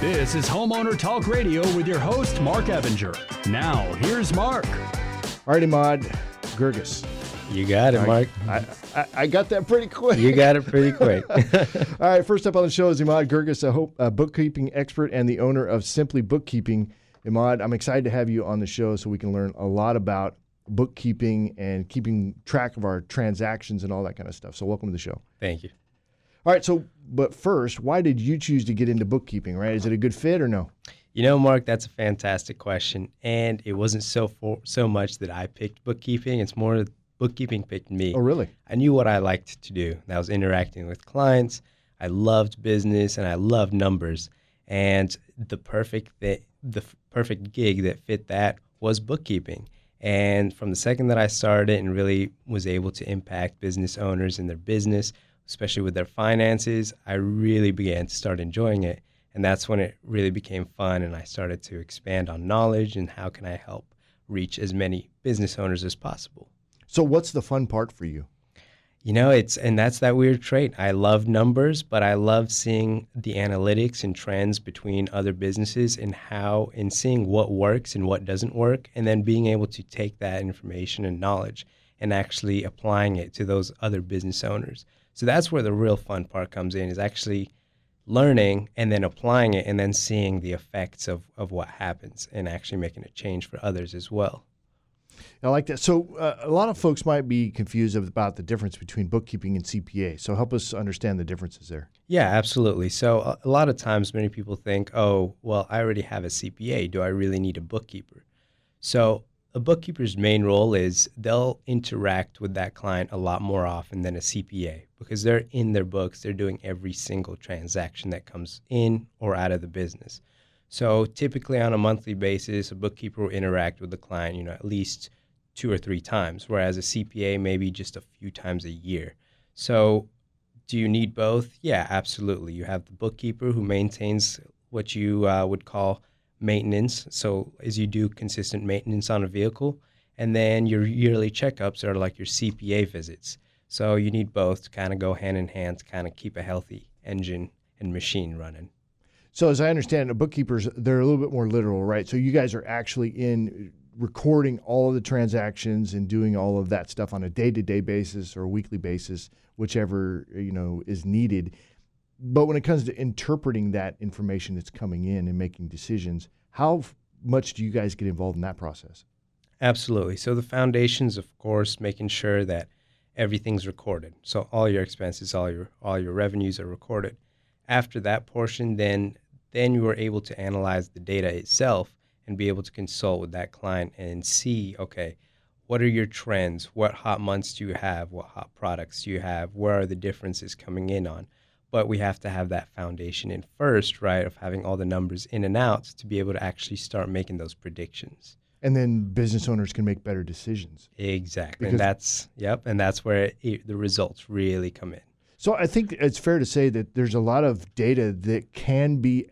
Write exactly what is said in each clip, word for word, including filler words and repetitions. This is Homeowner Talk Radio with your host, Mark Evinger. Now, here's Mark. All right, Imad Gergis. You got it, Mark. I, I, I got that pretty quick. You got it pretty quick. All right, first up on the show is Imad Gergis, a, hope, a bookkeeping expert and the owner of Simply Bookkeeping. Imad, I'm excited to have you on the show so we can learn a lot about bookkeeping and keeping track of our transactions and all that kind of stuff. So welcome to the show. Thank you. All right, so but first, why did you choose to get into bookkeeping, right? Is it a good fit or no? You know, Mark, that's a fantastic question. And it wasn't so for, so much that I picked bookkeeping. It's more bookkeeping picked me. Oh, really? I knew what I liked to do. I was interacting with clients. I loved business and I loved numbers. And the perfect that the perfect gig that fit that was bookkeeping. And from the second that I started and really was able to impact business owners in their business, especially with their finances, I really began to start enjoying it. And that's when it really became fun and I started to expand on knowledge and how can I help reach as many business owners as possible. So what's the fun part for you? You know, it's and that's that weird trait. I love numbers, but I love seeing the analytics and trends between other businesses and how and seeing what works and what doesn't work, and then being able to take that information and knowledge and actually applying it to those other business owners. So that's where the real fun part comes in, is actually learning and then applying it and then seeing the effects of, of what happens and actually making a change for others as well. I like that. So uh, a lot of folks might be confused about the difference between bookkeeping and C P A. So help us understand the differences there. Yeah, absolutely. So a, a lot of times many people think, oh, well, I already have a C P A. Do I really need a bookkeeper? So a bookkeeper's main role is they'll interact with that client a lot more often than a C P A because they're in their books. They're doing every single transaction that comes in or out of the business. So typically on a monthly basis, a bookkeeper will interact with the client, you know, at least two or three times, whereas a C P A maybe just a few times a year. So do you need both? Yeah, absolutely. You have the bookkeeper who maintains what you uh, would call maintenance. So as you do consistent maintenance on a vehicle, and then your yearly checkups are like your C P A visits. So you need both to kind of go hand in hand to kind of keep a healthy engine and machine running. So as I understand, the bookkeepers, they're a little bit more literal, right? So you guys are actually in recording all of the transactions and doing all of that stuff on a day-to-day basis or a weekly basis, whichever, you know, is needed. But when it comes to interpreting that information that's coming in and making decisions, how much do you guys get involved in that process? Absolutely. So the foundations, of course, making sure that everything's recorded. So all your expenses, all your all your revenues are recorded. After that portion, then Then you were able to analyze the data itself and be able to consult with that client and see, okay, what are your trends? What hot months do you have? What hot products do you have? Where are the differences coming in on? But we have to have that foundation in first, right, of having all the numbers in and out to be able to actually start making those predictions. And then business owners can make better decisions. Exactly. Because and that's, yep, and that's where it, the results really come in. So I think it's fair to say that there's a lot of data that can be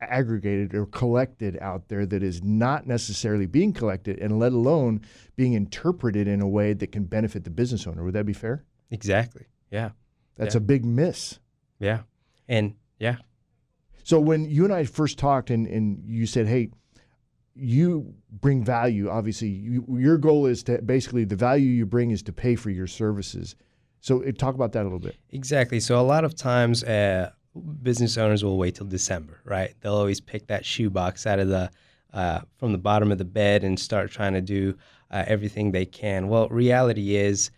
aggregated or collected out there that is not necessarily being collected and let alone being interpreted in a way that can benefit the business owner. Would that be fair? Exactly. Yeah. That's yeah. a big miss. Yeah. And yeah. So when you and I first talked and, and you said, hey, you bring value, obviously you, your goal is to basically the value you bring is to pay for your services. So talk about that a little bit. Exactly. So a lot of times, uh, business owners will wait till December, right? They'll always pick that shoebox out of the uh, from the bottom of the bed and start trying to do uh, everything they can. Well, reality is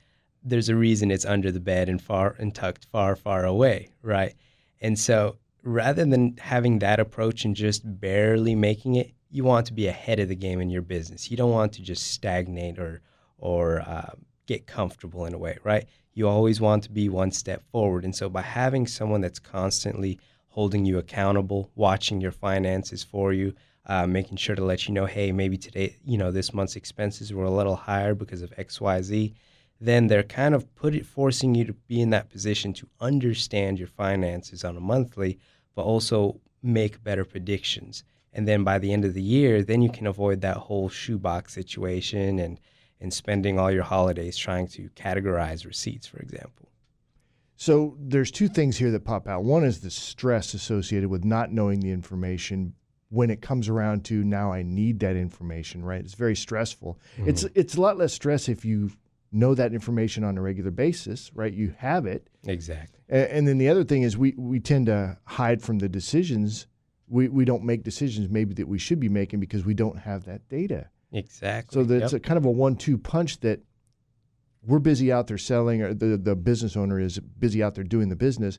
there's a reason it's under the bed and far and tucked far, far away, right? And so rather than having that approach and just barely making it, you want to be ahead of the game in your business. You don't want to just stagnate or or uh, get comfortable in a way, right? You always want to be one step forward. And so by having someone that's constantly holding you accountable, watching your finances for you, uh, making sure to let you know, hey, maybe today, you know, this month's expenses were a little higher because of X, Y, Z, then they're kind of put it, forcing you to be in that position to understand your finances on a monthly, but also make better predictions. And then by the end of the year, then you can avoid that whole shoebox situation and and spending all your holidays trying to categorize receipts, for example. So there's two things here that pop out. One is the stress associated with not knowing the information when it comes around to now I need that information, right? It's very stressful. Mm-hmm. It's it's a lot less stress if you know that information on a regular basis, right? You have it. Exactly. And, and then the other thing is we, we tend to hide from the decisions. We we don't make decisions maybe that we should be making because we don't have that data. Exactly. So that's yep. a kind of a one two punch that we're busy out there selling, or the, the business owner is busy out there doing the business,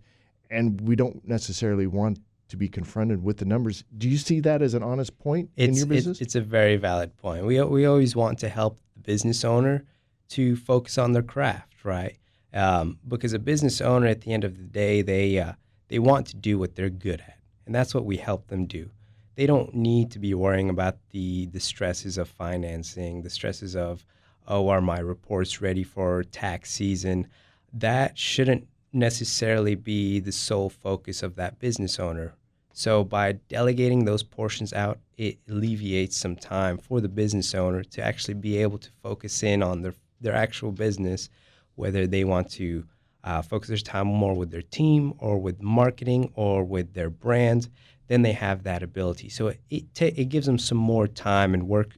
and we don't necessarily want to be confronted with the numbers. Do you see that as an honest point it's, in your business? It's, it's a very valid point. We we always want to help the business owner to focus on their craft, right? Um, because a business owner, at the end of the day, they uh, they want to do what they're good at, and that's what we help them do. They don't need to be worrying about the the stresses of financing, the stresses of, oh, are my reports ready for tax season? That shouldn't necessarily be the sole focus of that business owner. So by delegating those portions out, it alleviates some time for the business owner to actually be able to focus in on their, their actual business, whether they want to uh, focus their time more with their team or with marketing or with their brand, then they have that ability. So it it, ta- it gives them some more time and work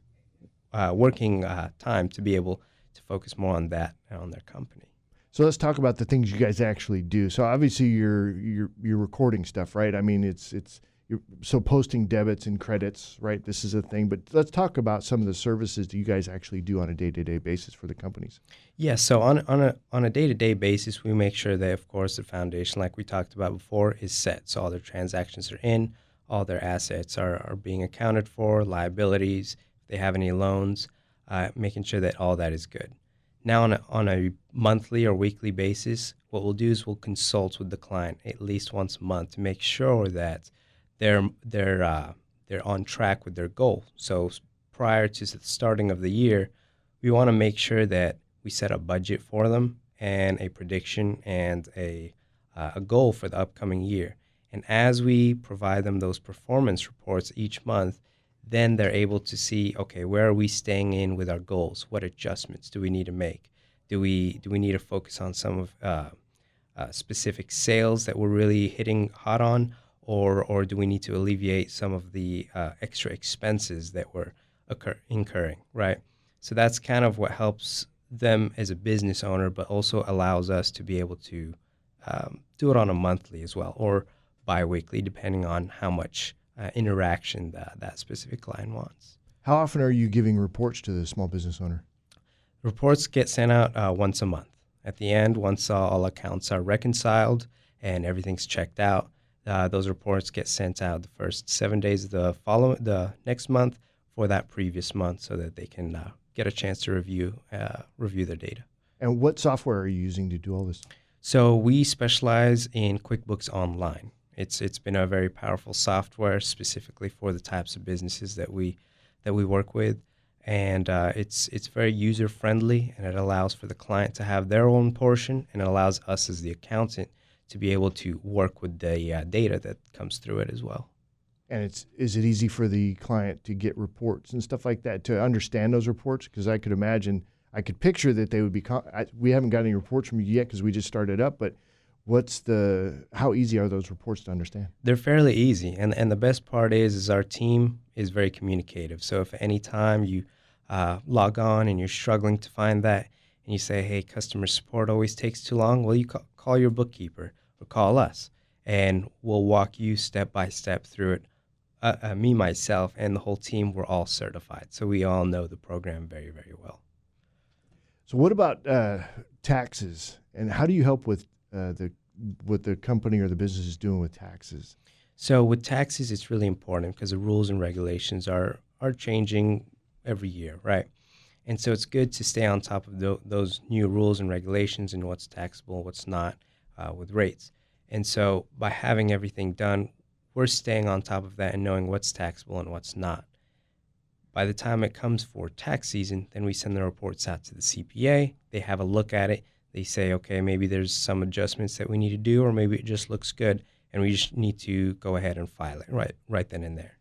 uh, working uh, time to be able to focus more on that and on their company. So let's talk about the things you guys actually do. So obviously you're you're you're recording stuff, right? I mean, it's it's you're, so posting debits and credits, right? This is a thing. But let's talk about some of the services that you guys actually do on a day-to-day basis for the companies. Yeah. So on on a on a day-to-day basis, we make sure that, of course, the foundation, like we talked about before, is set. So all their transactions are in, all their assets are are being accounted for, liabilities, if they have any loans, uh, making sure that all that is good. Now, on a, on a monthly or weekly basis, what we'll do is we'll consult with the client at least once a month to make sure that they're they're uh, they're on track with their goal. So prior to the starting of the year, we want to make sure that we set a budget for them and a prediction and a uh, a goal for the upcoming year. And as we provide them those performance reports each month, then they're able to see, okay, where are we staying in with our goals? What adjustments do we need to make? Do we do we need to focus on some of uh, uh, specific sales that we're really hitting hot on, or or do we need to alleviate some of the uh, extra expenses that we're occur- incurring, right? So that's kind of what helps them as a business owner, but also allows us to be able to um, do it on a monthly as well, or bi-weekly, depending on how much Uh, interaction that that specific client wants. How often are you giving reports to the small business owner? Reports get sent out uh, once a month. At the end, once uh, all accounts are reconciled and everything's checked out, uh, those reports get sent out the first seven days of the follow the next month for that previous month, so that they can uh, get a chance to review uh, review their data. And what software are you using to do all this? So we specialize in QuickBooks Online. It's it's been a very powerful software specifically for the types of businesses that we that we work with, and uh, it's it's very user friendly, and it allows for the client to have their own portion, and it allows us as the accountant to be able to work with the uh, data that comes through it as well. And it's is it easy for the client to get reports and stuff like that, to understand those reports? Because I could imagine, I could picture that they would be. Con- I, we haven't got any reports from you yet because we just started up, but. What's the how easy are those reports to understand? They're fairly easy, and and the best part is is our team is very communicative. So if at any time you uh, log on and you're struggling to find that, and you say, "Hey, customer support always takes too long," well, you ca- call your bookkeeper or call us, and we'll walk you step by step through it. Uh, uh, me, myself, and the whole team, we're all certified, so we all know the program very, very well. So what about uh, taxes, and how do you help with Uh, the what the company or the business is doing with taxes? So with taxes, it's really important because the rules and regulations are are changing every year, right? And so it's good to stay on top of the, those new rules and regulations and what's taxable, what's not, uh, with rates. And so by having everything done, we're staying on top of that and knowing what's taxable and what's not. By the time it comes for tax season, then we send the reports out to the C P A. They have a look at it. They say, okay, maybe there's some adjustments that we need to do, or maybe it just looks good, and we just need to go ahead and file it right right then and there.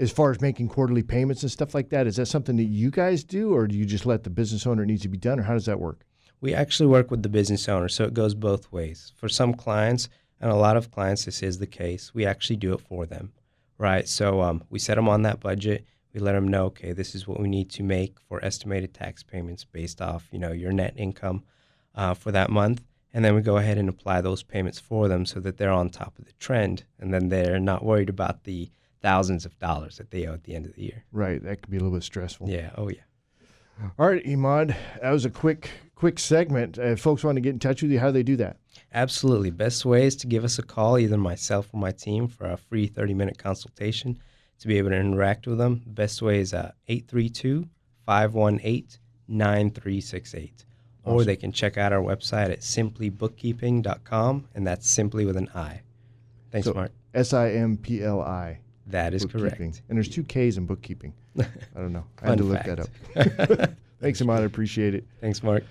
As far as making quarterly payments and stuff like that, is that something that you guys do, or do you just let the business owner needs to be done, or how does that work? we actually work with the business owner, so it goes both ways. For some clients, and a lot of clients this is the case, we actually do it for them, right? So um, we set them on that budget. We let them know, okay, this is what we need to make for estimated tax payments based off, you know, your net income uh, for that month. And then we go ahead and apply those payments for them so that they're on top of the trend, and then they're not worried about the thousands of dollars that they owe at the end of the year. Right. That could be a little bit stressful. Yeah. Oh, yeah. All right, Imad, that was a quick quick segment. If folks want to get in touch with you, how do they do that? Absolutely. Best way is to give us a call, either myself or my team, for a free thirty-minute consultation to be able to interact with them. The best way is uh, eight three two, five one eight, nine three six eight. Awesome. Or they can check out our website at simply bookkeeping dot com, and that's simply with an I. Thanks, so, Mark. S I M P L I. That is correct. And there's two K's in bookkeeping. I don't know. I had to look that up. Thanks, Imad. I appreciate it. Thanks, Mark.